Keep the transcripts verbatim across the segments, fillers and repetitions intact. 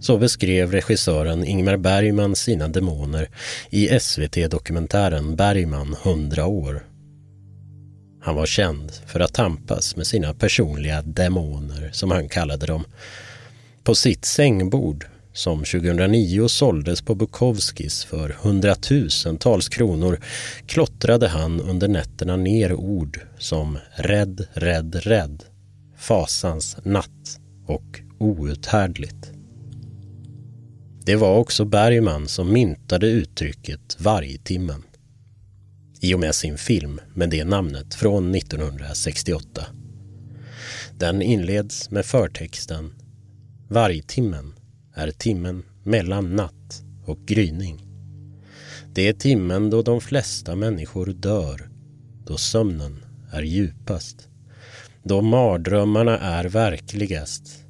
Så beskrev regissören Ingmar Bergman sina demoner i S V T-dokumentären Bergman hundra år. Han var känd för att tampas med sina personliga demoner, som han kallade dem. På sitt sängbord, som tjugohundranio såldes på Bukowskis för hundratusentals kronor, klottrade han under nätterna ner ord som rädd, rädd, rädd, fasans natt och outhärdligt. Det var också Bergman som myntade uttrycket vargtimmen i och med sin film med det namnet från nittonhundrasextioåtta. Den inleds med förtexten: vargtimmen är timmen mellan natt och gryning. Det är timmen då de flesta människor dör, då sömnen är djupast, då mardrömmarna är verkligast.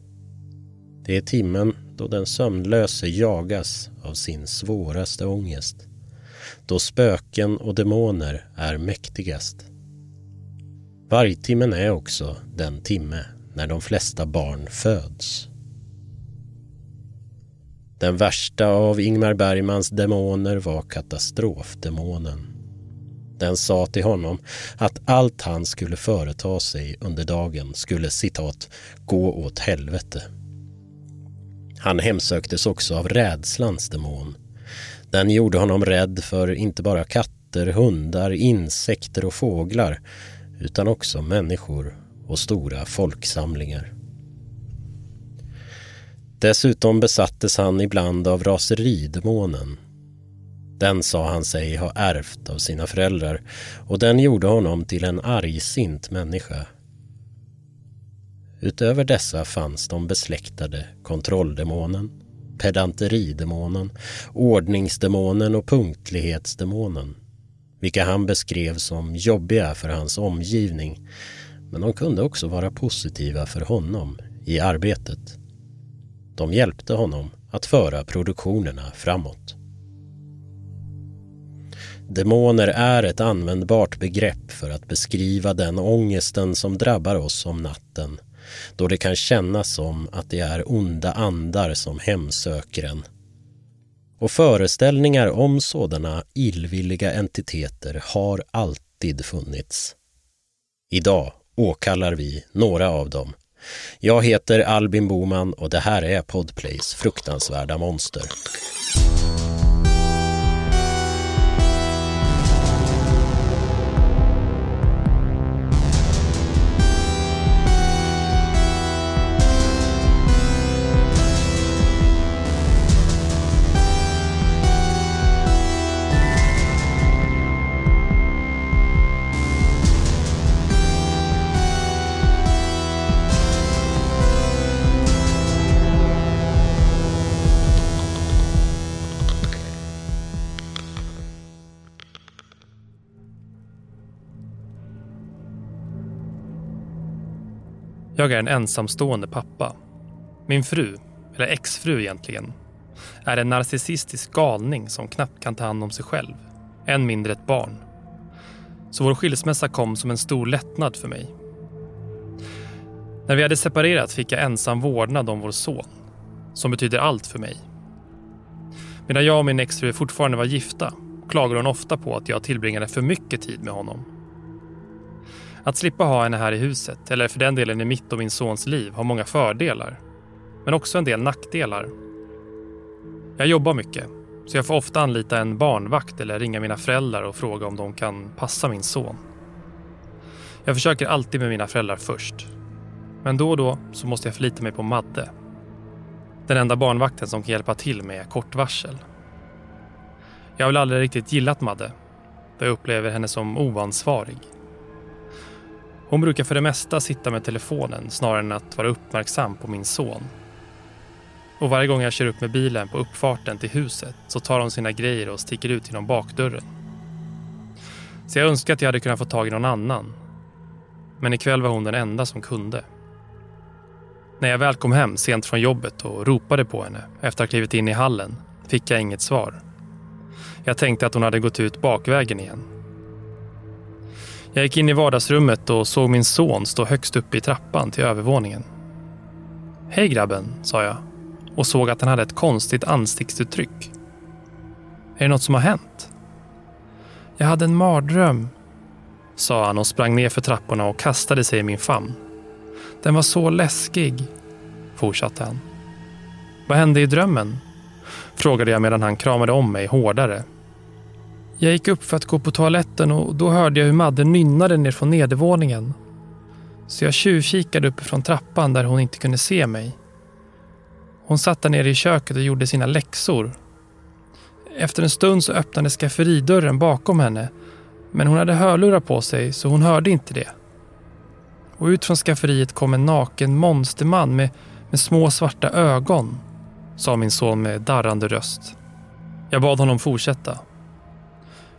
Det är timmen då den sömnlöse jagas av sin svåraste ångest, då spöken och demoner är mäktigast. Vargtimmen är också den timme när de flesta barn föds. Den värsta av Ingmar Bergmans demoner var katastrofdemonen. Den sa till honom att allt han skulle företa sig under dagen skulle, citat, gå åt helvete. Han hemsöktes också av rädslans demon. Den gjorde honom rädd för inte bara katter, hundar, insekter och fåglar, utan också människor och stora folksamlingar. Dessutom besattes han ibland av raseridemonen. Den sa han sig ha ärvt av sina föräldrar, och den gjorde honom till en argsint människa. Utöver dessa fanns de besläktade kontrolldemonen, pedanteridemonen, ordningsdemonen och punktlighetsdemonen, vilka han beskrev som jobbiga för hans omgivning, men de kunde också vara positiva för honom i arbetet. De hjälpte honom att föra produktionerna framåt. Demoner är ett användbart begrepp för att beskriva den ångesten som drabbar oss om natten, då det kan kännas som att det är onda andar som hemsöker en. Och föreställningar om sådana illvilliga entiteter har alltid funnits. Idag åkallar vi några av dem. Jag heter Albin Boman och det här är Podplays fruktansvärda monster. Jag är en ensamstående pappa. Min fru, eller exfru egentligen, är en narcissistisk galning som knappt kan ta hand om sig själv, än mindre ett barn. Så vår skilsmässa kom som en stor lättnad för mig. När vi hade separerat fick jag ensam vårdnad om vår son, som betyder allt för mig. Medan jag och min exfru fortfarande var gifta, klagar hon ofta på att jag tillbringade för mycket tid med honom. Att slippa ha henne här i huset, eller för den delen i mitt och min sons liv, har många fördelar. Men också en del nackdelar. Jag jobbar mycket, så jag får ofta anlita en barnvakt eller ringa mina föräldrar och fråga om de kan passa min son. Jag försöker alltid med mina föräldrar först. Men då och då så måste jag förlita mig på Madde. Den enda barnvakten som kan hjälpa till med kort varsel. Jag har väl aldrig riktigt gillat Madde. Jag upplever henne som oansvarig. Hon brukar för det mesta sitta med telefonen snarare än att vara uppmärksam på min son. Och varje gång jag kör upp med bilen på uppfarten till huset så tar de sina grejer och sticker ut genom bakdörren. Så jag önskar att jag hade kunnat få tag i någon annan. Men ikväll var hon den enda som kunde. När jag väl kom hem sent från jobbet och ropade på henne efter att ha klivit in i hallen fick jag inget svar. Jag tänkte att hon hade gått ut bakvägen igen. Jag gick in i vardagsrummet och såg min son stå högst upp i trappan till övervåningen. Hej grabben, sa jag och såg att han hade ett konstigt ansiktsuttryck. Är det något som har hänt? Jag hade en mardröm, sa han och sprang ner för trapporna och kastade sig i min famn. Den var så läskig, fortsatte han. Vad hände i drömmen? Frågade jag medan han kramade om mig hårdare. Jag gick upp för att gå på toaletten och då hörde jag hur Madde nynnade ner från nedervåningen. Så jag tjuvkikade uppe från trappan där hon inte kunde se mig. Hon satt där nere i köket och gjorde sina läxor. Efter en stund så öppnade skafferidörren bakom henne, men hon hade hörlurar på sig så hon hörde inte det. Och ut från skafferiet kom en naken monsterman med, med små svarta ögon, sa min son med darrande röst. Jag bad honom fortsätta.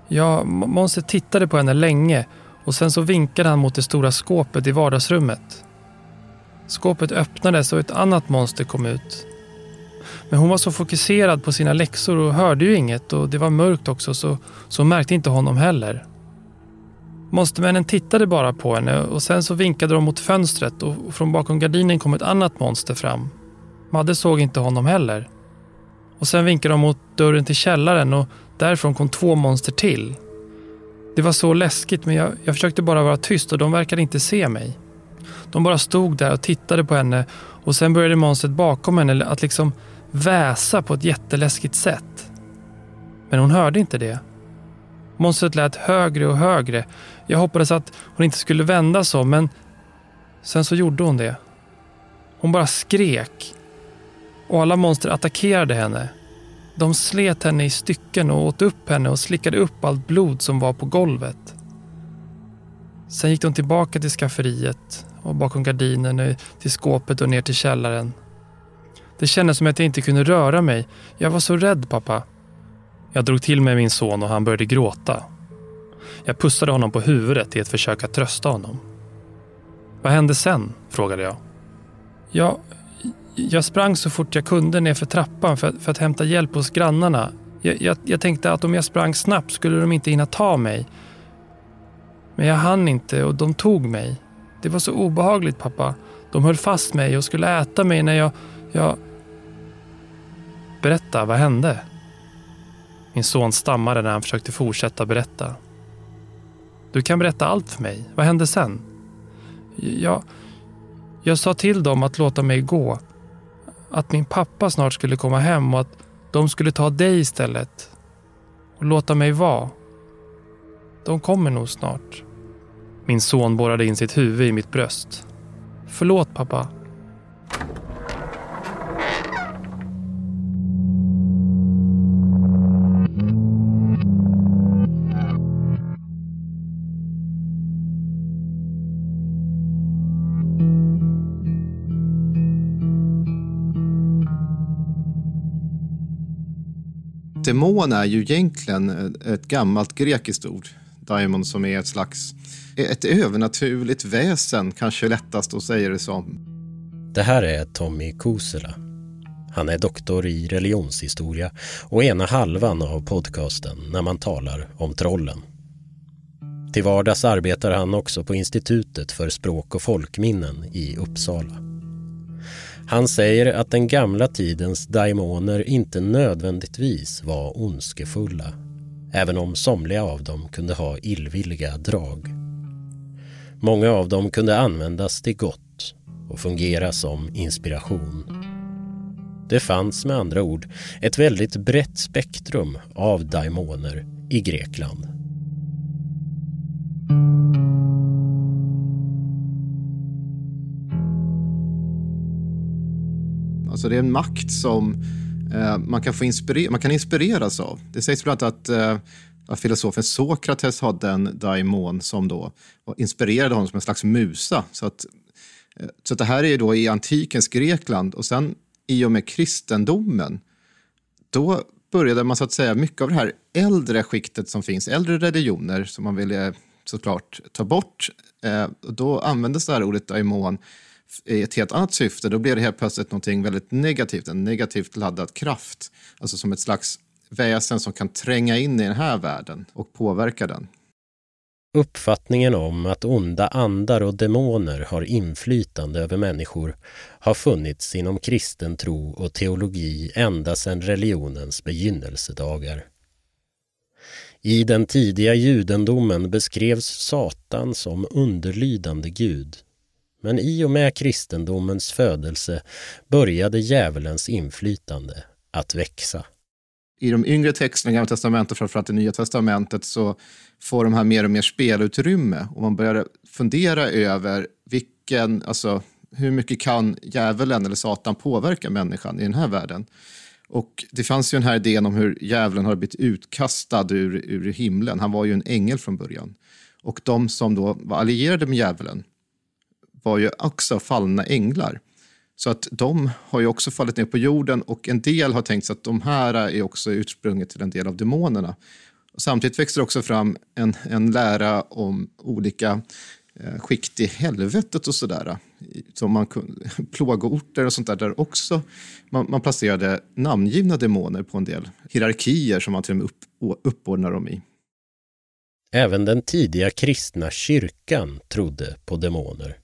Ja, Monse tittade på henne länge och sen så vinkade han mot det stora skåpet i vardagsrummet. Skåpet öppnades och ett annat monster kom ut. Men hon var så fokuserad på sina läxor och hörde ju inget och det var mörkt också så, så märkte inte honom heller. Monstermännen tittade bara på henne och sen så vinkade de mot fönstret och från bakom gardinen kom ett annat monster fram. Madde såg inte honom heller. Och sen vinkade de mot dörren till källaren och därifrån kom två monster till. Det var så läskigt men jag, jag försökte bara vara tyst och de verkade inte se mig. De bara stod där och tittade på henne och sen började monstret bakom henne att liksom väsa på ett jätteläskigt sätt. Men hon hörde inte det. Monstret lät högre och högre. Jag hoppades att hon inte skulle vända så, men sen så gjorde hon det. Hon bara skrek. Och alla monster attackerade henne. De slet henne i stycken och åt upp henne och slickade upp allt blod som var på golvet. Sen gick de tillbaka till skafferiet och bakom gardinen till skåpet och ner till källaren. Det kändes som att jag inte kunde röra mig. Jag var så rädd, pappa. Jag drog till med min son och han började gråta. Jag pussade honom på huvudet i ett försök att trösta honom. Vad hände sen? Frågade jag. Jag, jag sprang så fort jag kunde ner för trappan för, för att hämta hjälp hos grannarna. Jag, jag, jag tänkte att om jag sprang snabbt skulle de inte hinna ta mig. Men jag hann inte och de tog mig. Det var så obehagligt, pappa. De höll fast mig och skulle äta mig när jag... jag... Berätta, vad hände? Min son stammade när han försökte fortsätta berätta. Du kan berätta allt för mig. Vad hände sen? Jag, jag sa till dem att låta mig gå. Att min pappa snart skulle komma hem och att de skulle ta dig istället. Och låta mig vara. De kommer nog snart. Min son borrade in sitt huvud i mitt bröst. Förlåt, pappa. Demon är ju egentligen ett gammalt grekiskt ord. Daimon, som är ett slags ett övernaturligt väsen, kanske lättast att säga det som. Det här är Tommy Kuusela. Han är doktor i religionshistoria och ena halvan av podcasten När man talar om trollen. Till vardags arbetar han också på Institutet för språk och folkminnen i Uppsala. Han säger att den gamla tidens daimoner inte nödvändigtvis var ondskefulla, även om somliga av dem kunde ha illvilliga drag. Många av dem kunde användas till gott och fungera som inspiration. Det fanns med andra ord ett väldigt brett spektrum av daimoner i Grekland. Alltså det är en makt som eh, man kan få inspirera, man kan inspireras av. Det sägs bland annat att, eh, att filosofen Sokrates hade en daimon som då inspirerade honom som en slags musa. Så att, eh, så att det här är då i antikens Grekland och sen i och med kristendomen, då började man så att säga mycket av det här äldre skiktet som finns, äldre religioner som man ville såklart ta bort. Eh, och då användes det här ordet daimon i ett helt annat syfte. Då blev det helt plötsligt någonting väldigt negativt, en negativt laddad kraft. Alltså som ett slags väsen som kan tränga in i den här världen och påverka den. Uppfattningen om att onda andar och demoner har inflytande över människor har funnits inom kristen tro och teologi ända sedan religionens begynnelsedagar. I den tidiga judendomen beskrevs Satan som underlydande gud, men i och med kristendomens födelse började djävulens inflytande att växa. I de yngre texterna i Gamla testamentet, framförallt i Nya testamentet, så får de här mer och mer spelutrymme. Och man börjar fundera över vilken, alltså, hur mycket kan djävulen eller Satan påverka människan i den här världen. Och det fanns ju den här idén om hur djävulen har blivit utkastad ur, ur himlen. Han var ju en ängel från början. Och de som då var allierade med djävulen var ju också fallna änglar. Så att de har ju också fallit ner på jorden, och en del har tänkt sig att de här är också ursprunget till en del av demonerna. Och samtidigt växer också fram en, en lära om olika eh, skikt i helvetet och sådär. Som man kunde, plågoorter och sånt där, där också man, man placerade namngivna demoner på en del hierarkier som man till och med upp, uppordnar dem i. Även den tidiga kristna kyrkan trodde på demoner.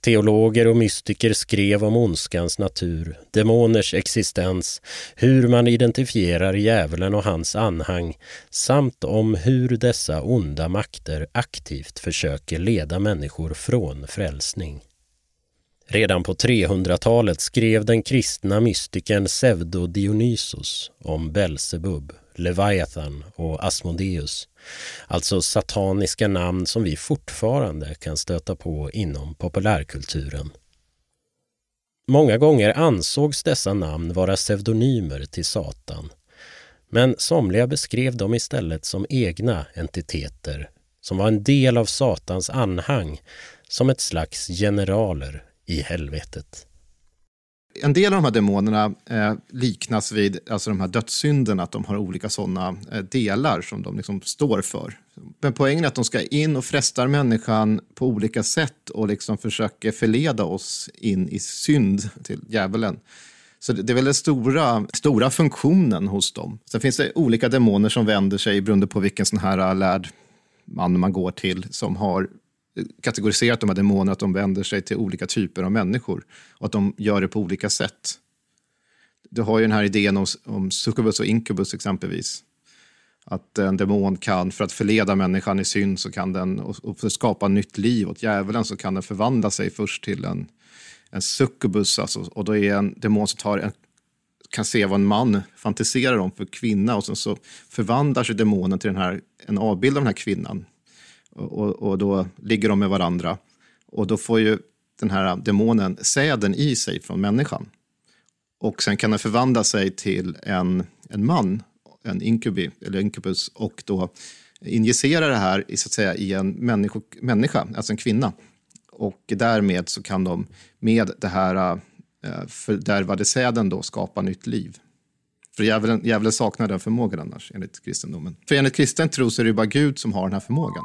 Teologer och mystiker skrev om ondskans natur, demoners existens, hur man identifierar djävulen och hans anhang, samt om hur dessa onda makter aktivt försöker leda människor från frälsning. Redan på trehundratalet skrev den kristna mystikern Pseudo-Dionysios om Belsebub, Leviathan och Asmodeus, alltså sataniska namn som vi fortfarande kan stöta på inom populärkulturen. Många gånger ansågs dessa namn vara pseudonymer till Satan, men somliga beskrev dem istället som egna entiteter som var en del av Satans anhang, som ett slags generaler i helvetet. En del av de här demonerna eh, liknas vid alltså de här dödssynderna, att de har olika sådana eh, delar som de liksom står för. Men poängen är att de ska in och frestar människan på olika sätt och liksom försöker förleda oss in i synd till djävulen. Så det, det är väl den stora, stora funktionen hos dem. Sen finns det olika demoner som vänder sig beroende på vilken sån här lärd man man går till, som har kategoriserat de här demonerna att de vänder sig till olika typer av människor och att de gör det på olika sätt. Du har ju den här idén om, om succubus och incubus exempelvis, att en demon kan, för att förleda människan i synd, så kan den, och, och för att skapa nytt liv åt djävulen, så kan den förvandla sig först till en, en succubus, alltså, och då är en demon som tar en, kan se vad en man fantiserar om för kvinna, och sen så förvandlar sig demonen till den här, en avbild av den här kvinnan. Och, och då ligger de med varandra. Och då får ju den här demonen säden i sig från människan. Och sen kan den förvandla sig till en, en man, en inkubi, eller inkubus, och då injicera det här i, så att säga, i en människo, människa, alltså en kvinna. Och därmed så kan de med det här fördärvade säden då skapa nytt liv. För djävulen, djävulen saknar den förmågan annars, enligt kristendomen. För enligt kristen tro så är det bara Gud som har den här förmågan.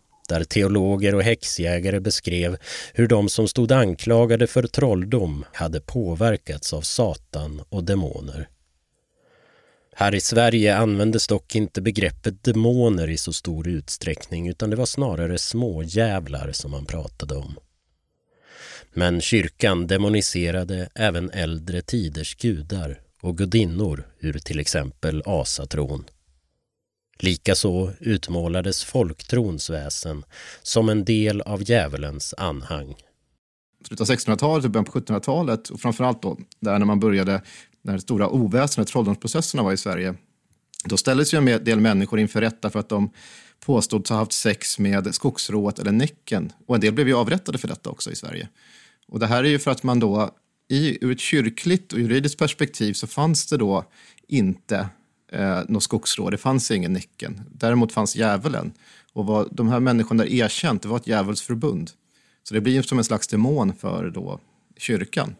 där teologer och häxjägare beskrev hur de som stod anklagade för trolldom hade påverkats av Satan och demoner. Här i Sverige användes dock inte begreppet demoner i så stor utsträckning, utan det var snarare småjävlar som man pratade om. Men kyrkan demoniserade även äldre tiders gudar och gudinnor ur till exempel asatron. Likaså utmålades folktrons väsen som en del av djävulens anhang. Slutet av sextonhundratalet och början på sjuttonhundratalet, och framförallt då där när man började när det stora oväsendet, trolldomsprocesserna var i Sverige, då ställdes ju en del människor inför rätta för att de påstods ha haft sex med skogsrået eller näcken. Och en del blev ju avrättade för detta också i Sverige. Och det här är ju för att man då, i, ur ett kyrkligt och juridiskt perspektiv så fanns det då inte eh, något skogsrå, det fanns ingen näcken. Däremot fanns djävulen. Och vad de här människorna där erkänt, det var ett djävulsförbund. Så det blir som en slags demon för då kyrkan.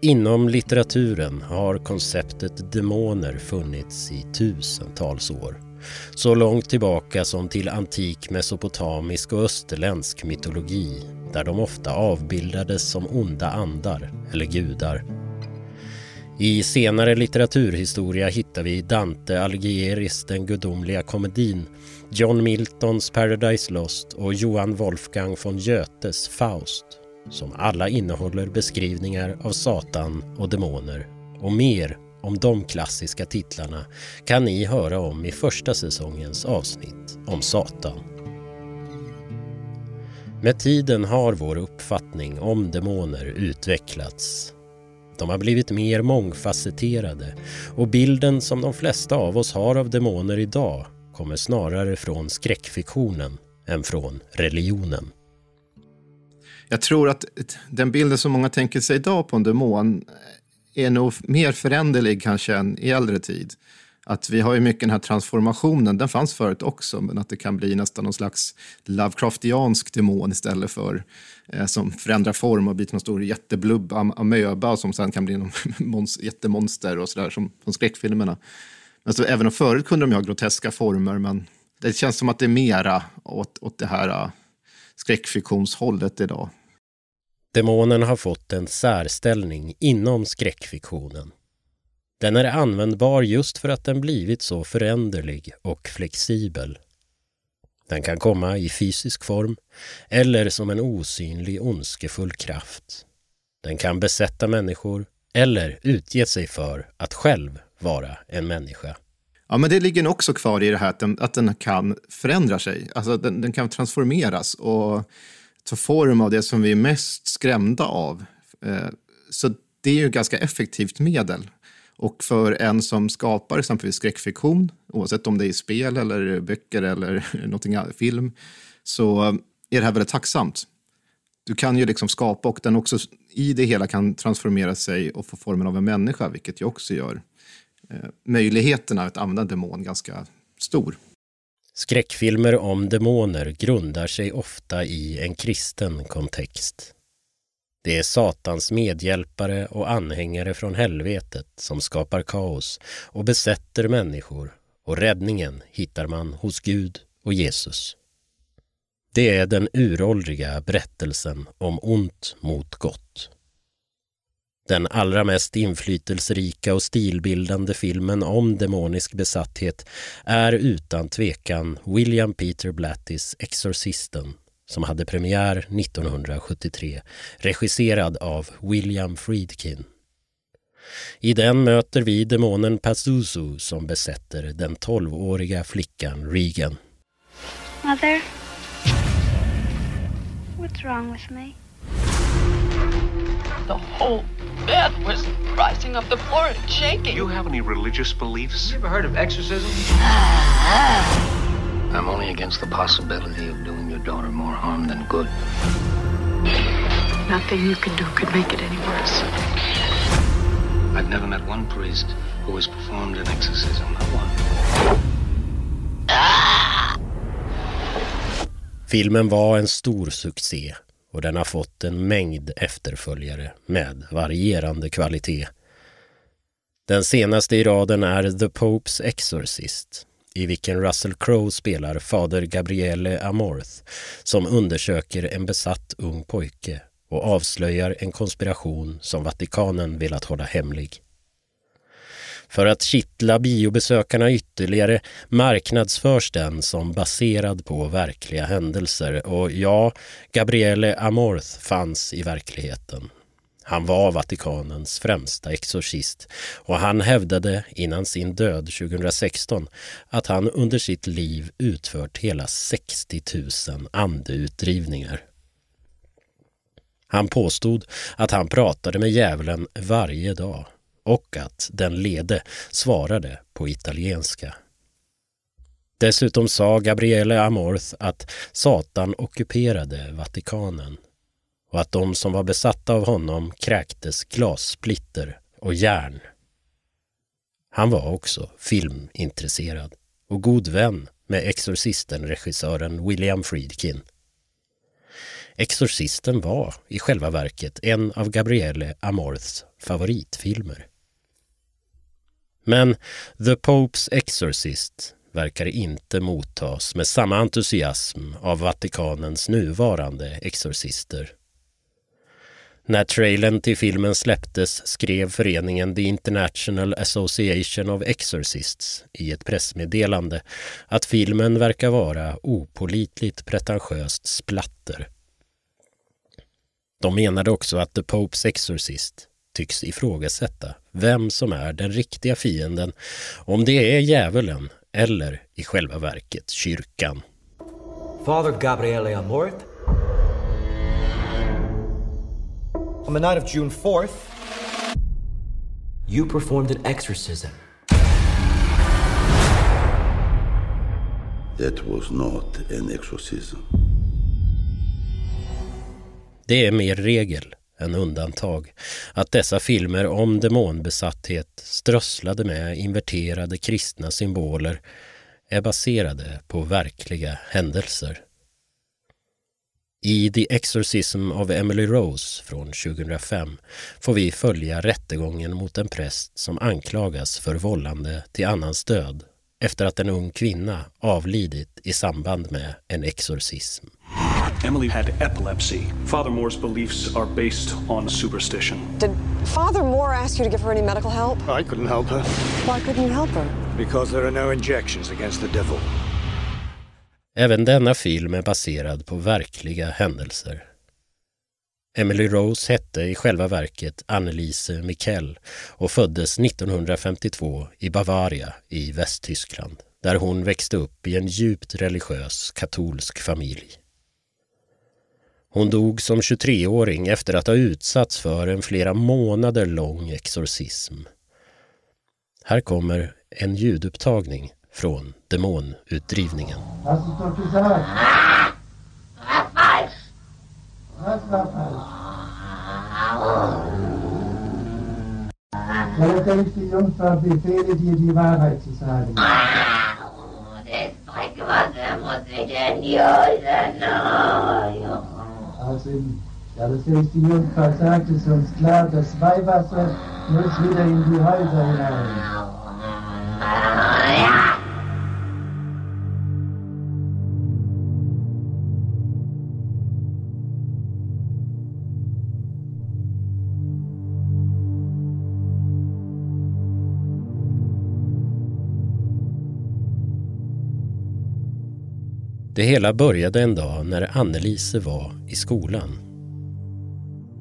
Inom litteraturen har konceptet demoner funnits i tusentals år. Så långt tillbaka som till antik mesopotamisk och österländsk mytologi, där de ofta avbildades som onda andar eller gudar. I senare litteraturhistoria hittar vi Dante Alighieri's Den gudomliga komedin, John Miltons Paradise Lost och Johann Wolfgang von Goethes Faust, som alla innehåller beskrivningar av Satan och demoner. Och mer om de klassiska titlarna kan ni höra om i första säsongens avsnitt om Satan. Med tiden har vår uppfattning om demoner utvecklats. De har blivit mer mångfacetterade, och bilden som de flesta av oss har av demoner idag kommer snarare från skräckfiktionen än från religionen. Jag tror att den bilden som många tänker sig idag på en demon är nog mer föränderlig kanske än i äldre tid. Att vi har ju mycket den här transformationen, den fanns förut också, men att det kan bli nästan någon slags Lovecraftiansk demon istället för eh, som förändrar form och blir någon stor jätteblubb amöba som sen kan bli någon mons, jättemonster och sådär som från skräckfilmerna. Men så, även om förut kunde de ju ha groteska former, men det känns som att det är mera åt, åt det här skräckfiktionshållet idag. Demonen har fått en särställning inom skräckfiktionen. Den är användbar just för att den blivit så föränderlig och flexibel. Den kan komma i fysisk form eller som en osynlig ondskefull kraft. Den kan besätta människor eller utge sig för att själv vara en människa. Ja, men det ligger också kvar i det här att den, att den kan förändra sig. Alltså den, den kan transformeras och ta form av det som vi är mest skrämda av. Så det är ju ett ganska effektivt medel. Och för en som skapar exempelvis skräckfiktion, oavsett om det är spel eller böcker eller någonting annat, film, så är det här väldigt tacksamt. Du kan ju liksom skapa, och den också i det hela kan transformera sig och få formen av en människa, vilket jag också gör. Möjligheterna att använda demon ganska stor. Skräckfilmer om demoner grundar sig ofta i en kristen kontext. Det är Satans medhjälpare och anhängare från helvetet som skapar kaos och besätter människor, och räddningen hittar man hos Gud och Jesus. Det är den uråldriga berättelsen om ont mot gott. Den allra mest inflytelserika och stilbildande filmen om demonisk besatthet är utan tvekan William Peter Blatys Exorcisten, som hade premiär nittonhundrasjuttiotre, regisserad av William Friedkin. I den möter vi demonen Pazuzu som besätter den tolvåriga flickan Regan. Mother, what's wrong with me? The whole bed was rising up the floor and shaking. You have any religious beliefs? You ever heard of exorcism? I'm only against the possibility of doing your daughter more harm than good. Nothing you can do could make it any worse. I've never met one priest who has performed an exorcism. Not one. Filmen var en stor succé och den har fått en mängd efterföljare med varierande kvalitet. Den senaste i raden är The Pope's Exorcist, i vilken Russell Crowe spelar fader Gabriele Amorth som undersöker en besatt ung pojke och avslöjar en konspiration som Vatikanen velat hålla hemlig. För att kittla biobesökarna ytterligare marknadsförs den som baserad på verkliga händelser, och ja, Gabriele Amorth fanns i verkligheten. Han var Vatikanens främsta exorcist, och han hävdade innan sin död tjugo sexton att han under sitt liv utfört hela sextio tusen andeutdrivningar. Han påstod att han pratade med djävulen varje dag och att den lede svarade på italienska. Dessutom sa Gabriele Amorth att Satan ockuperade Vatikanen och att de som var besatta av honom kräktes glassplitter och järn. Han var också filmintresserad och god vän med Exorcisten-regissören William Friedkin. Exorcisten var i själva verket en av Gabriele Amorths favoritfilmer. Men The Pope's Exorcist verkar inte mottas med samma entusiasm av Vatikanens nuvarande exorcister. När trailern till filmen släpptes skrev föreningen The International Association of Exorcists i ett pressmeddelande att filmen verkar vara opålitligt pretentiöst splatter. De menade också att The Pope's Exorcist tycks ifrågasätta vem som är den riktiga fienden, om det är djävulen eller i själva verket kyrkan. Father Gabriele Amorth. On the night of June fourth, you performed an exorcism. That was not an exorcism. Det är mer regel än undantag att dessa filmer om demonbesatthet strösslade med inverterade kristna symboler är baserade på verkliga händelser. I The Exorcism of Emily Rose från tjugo noll fem får vi följa rättegången mot en präst som anklagas för vållande till annans död efter att en ung kvinna avlidit i samband med en exorcism. Emily had epilepsy. Father Moore's beliefs are based on superstition. Did Father Moore ask you to give her any medical help? I couldn't help her. Why couldn't you help her? Because there are no injections against the devil. Även denna film är baserad på verkliga händelser. Emily Rose hette i själva verket Anneliese Michel och föddes nitton femtiotvå i Bavaria i Västtyskland, där hon växte upp i en djupt religiös katolsk familj. Hon dog som tjugotreåring efter att ha utsatts för en flera månader lång exorcism. Här kommer en ljudupptagning från demonutdrivningen. Ja, das ist die Jungfrau sagt, ist uns klar, das Weihwasser muss wieder in die Häuser hinein. Det hela började en dag när Anneliese var i skolan.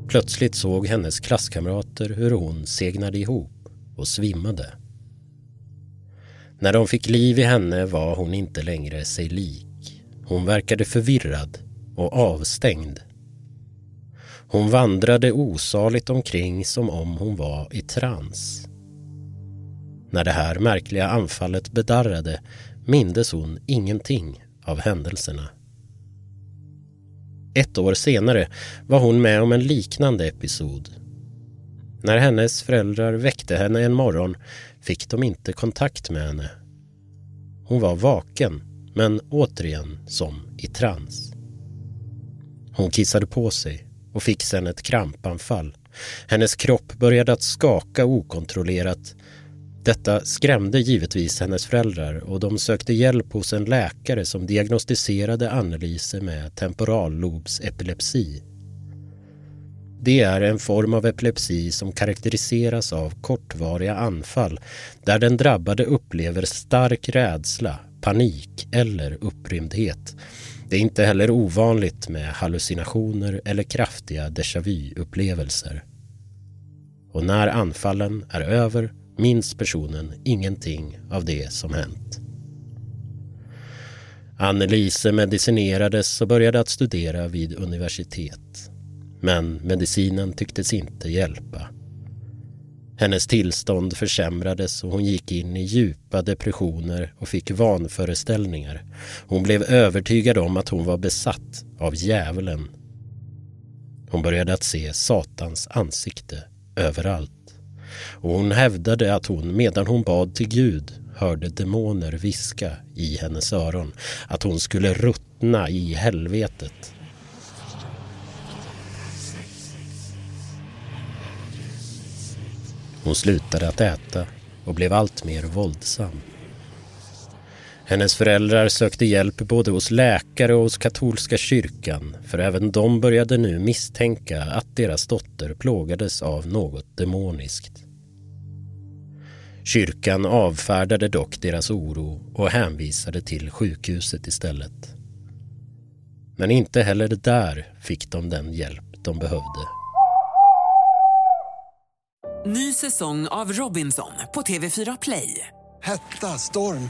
Plötsligt såg hennes klasskamrater hur hon segnade ihop och svimmade. När de fick liv i henne var hon inte längre sig lik. Hon verkade förvirrad och avstängd. Hon vandrade osaligt omkring som om hon var i trans. När det här märkliga anfallet bedarrade mindes hon ingenting av händelserna. Ett år senare var hon med om en liknande episod. När hennes föräldrar väckte henne en morgon fick de inte kontakt med henne. Hon var vaken, men återigen som i trans. Hon kissade på sig och fick sedan ett krampanfall. Hennes kropp började att skaka okontrollerat. Detta skrämde givetvis hennes föräldrar och de sökte hjälp hos en läkare som diagnostiserade Anneliese med temporallobsepilepsi. Det är en form av epilepsi som karakteriseras av kortvariga anfall där den drabbade upplever stark rädsla, panik eller upprymdhet. Det är inte heller ovanligt med hallucinationer eller kraftiga déjà vu-upplevelser. Och när anfallen är över minns personen ingenting av det som hänt. Anneliese medicinerades och började att studera vid universitet. Men medicinen tycktes inte hjälpa. Hennes tillstånd försämrades och hon gick in i djupa depressioner och fick vanföreställningar. Hon blev övertygad om att hon var besatt av djävulen. Hon började att se Satans ansikte överallt. Och hon hävdade att hon medan hon bad till Gud hörde demoner viska i hennes öron att hon skulle ruttna i helvetet. Hon slutade att äta och blev allt mer våldsam. Hennes föräldrar sökte hjälp både hos läkare och hos katolska kyrkan, för även de började nu misstänka att deras dotter plågades av något demoniskt. Kyrkan avfärdade dock deras oro och hänvisade till sjukhuset istället. Men inte heller där fick de den hjälp de behövde. Ny säsong av Robinson på T V fyra Play. Hetta, storm,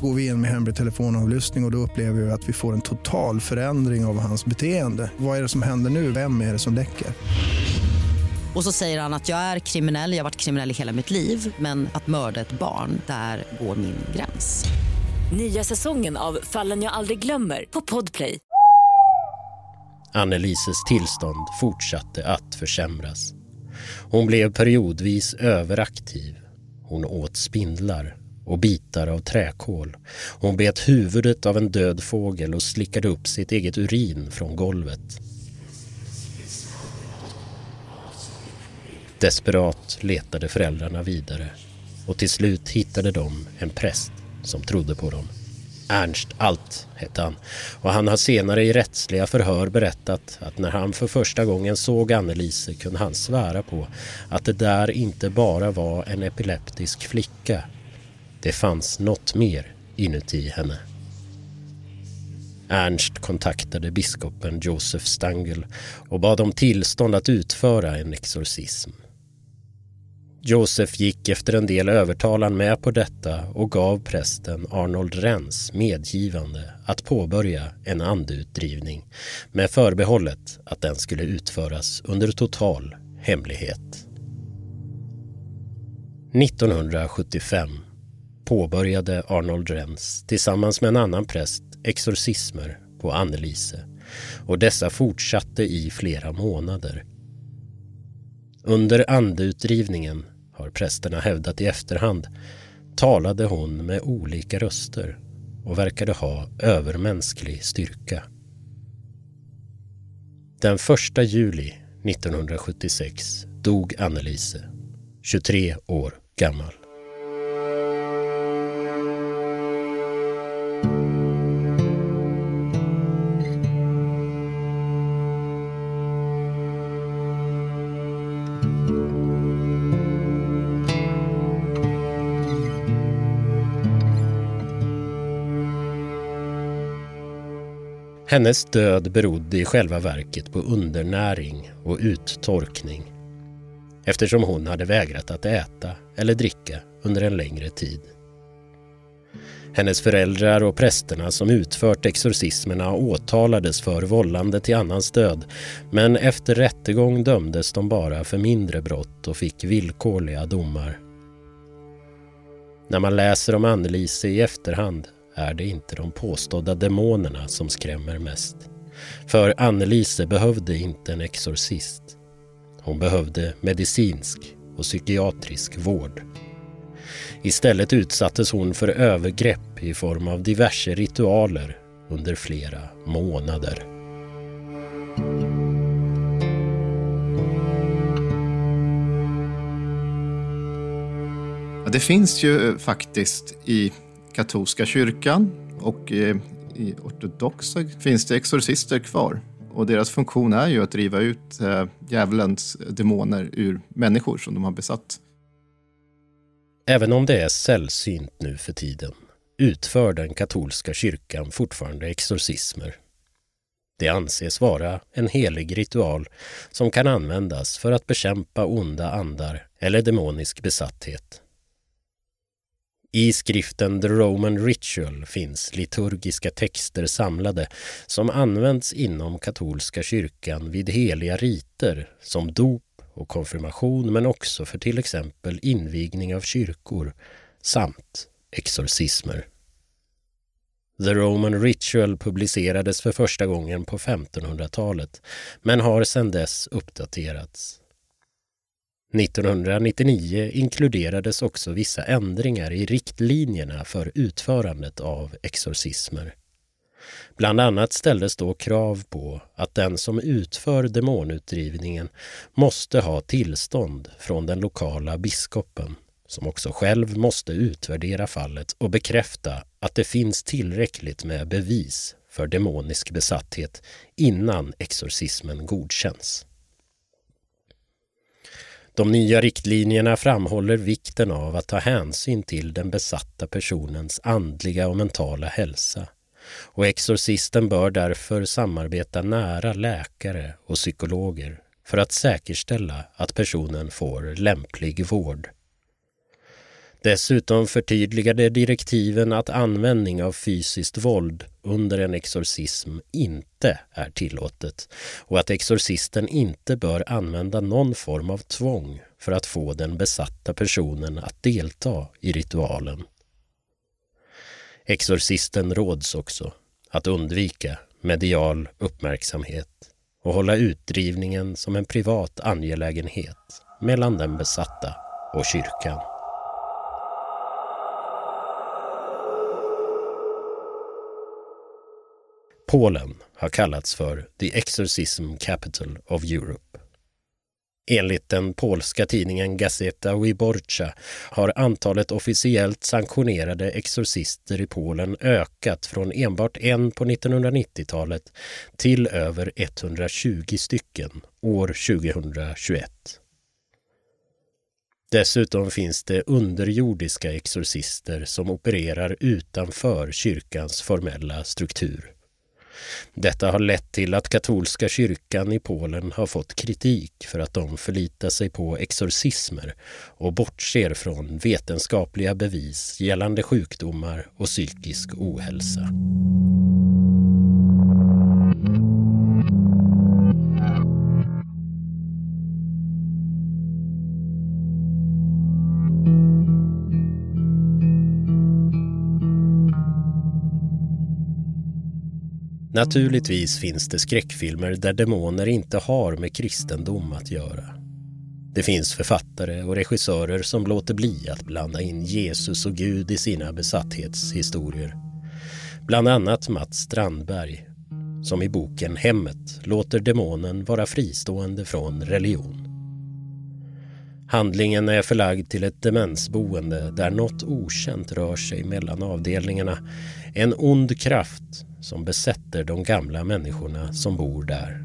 Går vi in med hemlig telefonavlyssning och då upplever vi att vi får en total förändring av hans beteende. Vad är det som händer nu? Vem är det som läcker? Och så säger han att jag är kriminell, jag har varit kriminell i hela mitt liv. Men att mörda ett barn, där går min gräns. Nya säsongen av Fallen jag aldrig glömmer på Podplay. Annelises tillstånd fortsatte att försämras. Hon blev periodvis överaktiv. Hon åt spindlar och bitar av träkol. Hon bet huvudet av en död fågel och slickade upp sitt eget urin från golvet. Desperat letade föräldrarna vidare och till slut hittade de en präst som trodde på dem. Ernst Alt hette han, och han har senare i rättsliga förhör berättat att när han för första gången såg Anneliese kunde han svära på att det där inte bara var en epileptisk flicka. Det fanns något mer inuti henne. Ernst kontaktade biskopen Josef Stangl och bad om tillstånd att utföra en exorcism. Josef gick efter en del övertalan med på detta och gav prästen Arnold Renz medgivande att påbörja en andeutdrivning med förbehållet att den skulle utföras under total hemlighet. nittonhundrasjuttiofem påbörjade Arnold Renz tillsammans med en annan präst exorcismer på Anneliese och dessa fortsatte i flera månader. Under andeutdrivningen, har prästerna hävdat i efterhand, talade hon med olika röster och verkade ha övermänsklig styrka. Den första juli nittonhundrasjuttiosex dog Anneliese, tjugotre år gammal. Hennes död berodde i själva verket på undernäring och uttorkning, eftersom hon hade vägrat att äta eller dricka under en längre tid. Hennes föräldrar och prästerna som utfört exorcismerna åtalades för vållande till annans död, men efter rättegång dömdes de bara för mindre brott och fick villkorliga domar. När man läser om Anneliese i efterhand är det inte de påstådda demonerna som skrämmer mest. För Anneliese behövde inte en exorcist. Hon behövde medicinsk och psykiatrisk vård. Istället utsattes hon för övergrepp i form av diverse ritualer under flera månader. Det finns ju faktiskt i katolska kyrkan och i ortodoxa finns det exorcister kvar. Och deras funktion är ju att driva ut djävulens demoner ur människor som de har besatt. Även om det är sällsynt nu för tiden utför den katolska kyrkan fortfarande exorcismer. Det anses vara en helig ritual som kan användas för att bekämpa onda andar eller demonisk besatthet. I skriften The Roman Ritual finns liturgiska texter samlade som används inom katolska kyrkan vid heliga riter som dop och konfirmation, men också för till exempel invigning av kyrkor samt exorcismer. The Roman Ritual publicerades för första gången på femtonhundratalet, men har sedan dess uppdaterats. nittonhundranittionio inkluderades också vissa ändringar i riktlinjerna för utförandet av exorcismer. Bland annat ställdes då krav på att den som utför demonutdrivningen måste ha tillstånd från den lokala biskopen, som också själv måste utvärdera fallet och bekräfta att det finns tillräckligt med bevis för demonisk besatthet innan exorcismen godkänns. De nya riktlinjerna framhåller vikten av att ta hänsyn till den besatta personens andliga och mentala hälsa, och exorcisten bör därför samarbeta nära läkare och psykologer för att säkerställa att personen får lämplig vård. Dessutom förtydligade direktiven att användning av fysiskt våld under en exorcism inte är tillåtet och att exorcisten inte bör använda någon form av tvång för att få den besatta personen att delta i ritualen. Exorcisten råds också att undvika medial uppmärksamhet och hålla utdrivningen som en privat angelägenhet mellan den besatta och kyrkan. Polen har kallats för The Exorcism Capital of Europe. Enligt den polska tidningen Gazeta Wyborcza har antalet officiellt sanktionerade exorcister i Polen ökat från enbart en på nittonhundranittiotalet till över etthundratjugo stycken år tjugohundratjugoett. Dessutom finns det underjordiska exorcister som opererar utanför kyrkans formella struktur. Detta har lett till att katolska kyrkan i Polen har fått kritik för att de förlitar sig på exorcismer och bortser från vetenskapliga bevis gällande sjukdomar och psykisk ohälsa. Naturligtvis finns det skräckfilmer där demoner inte har med kristendom att göra. Det finns författare och regissörer som låter bli att blanda in Jesus och Gud i sina besatthetshistorier. Bland annat Mats Strandberg, som i boken Hemmet låter demonen vara fristående från religion. Handlingen är förlagd till ett demensboende där något okänt rör sig mellan avdelningarna. En ond kraft som besätter de gamla människorna som bor där.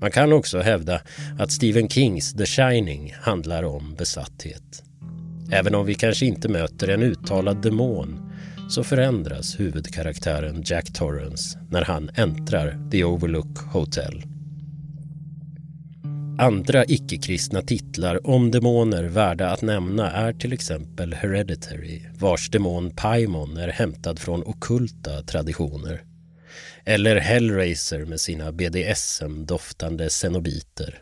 Man kan också hävda att Stephen Kings The Shining handlar om besatthet. Även om vi kanske inte möter en uttalad demon så förändras huvudkaraktären Jack Torrance när han äntrar The Overlook Hotel. Andra icke-kristna titlar om demoner värda att nämna är till exempel Hereditary, vars demon Paimon är hämtad från okulta traditioner. Eller Hellraiser med sina B D S M-doftande cenobiter.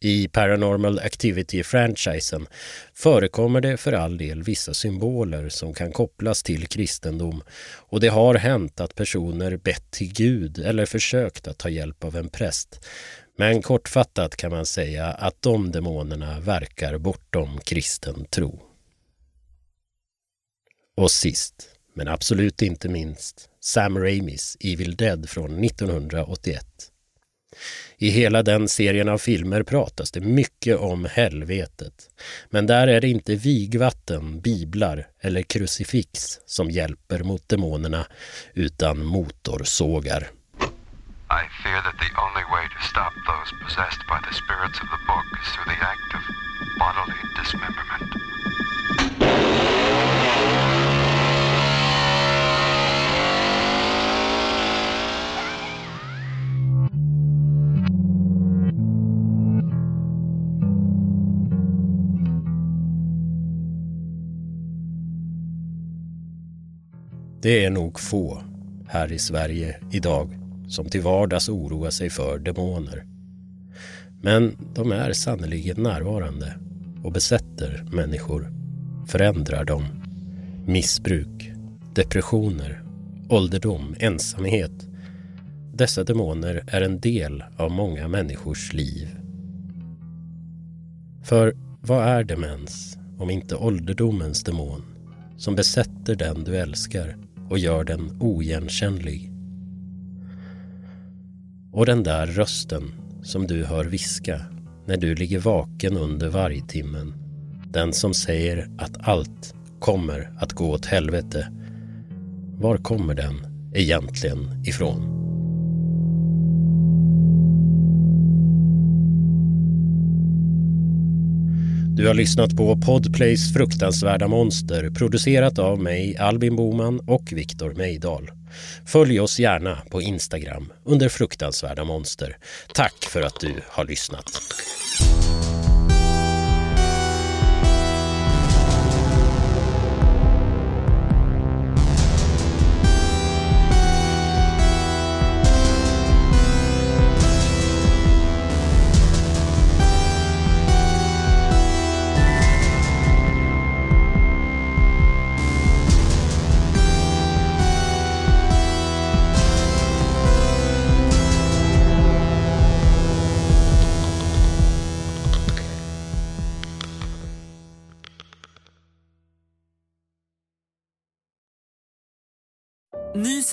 I Paranormal Activity-franchisen förekommer det för all del vissa symboler som kan kopplas till kristendom, och det har hänt att personer bett till Gud eller försökt att ta hjälp av en präst. Men kortfattat kan man säga att de demonerna verkar bortom kristen tro. Och sist, men absolut inte minst, Sam Raimis Evil Dead från nittonhundraåttioett. I hela den serien av filmer pratas det mycket om helvetet, men där är det inte vigvatten, biblar eller krucifix som hjälper mot demonerna, utan motorsågar. I fear that the only way to stop those possessed by the spirits of the book is through the act of bodily dismemberment. Det är nog få här i Sverige idag som till vardags oroar sig för demoner. Men de är sannolikt närvarande och besätter människor, förändrar dem. Missbruk, depressioner, ålderdom, ensamhet. Dessa demoner är en del av många människors liv. För vad är demens om inte ålderdomens demon som besätter den du älskar och gör den oigenkännlig? Och den där rösten som du hör viska när du ligger vaken under vargtimmen. Den som säger att allt kommer att gå åt helvete. Var kommer den egentligen ifrån? Du har lyssnat på Podplays fruktansvärda monster, producerat av mig, Albin Boman och Viktor Mejdal. Följ oss gärna på Instagram under fruktansvärda monster. Tack för att du har lyssnat. Ny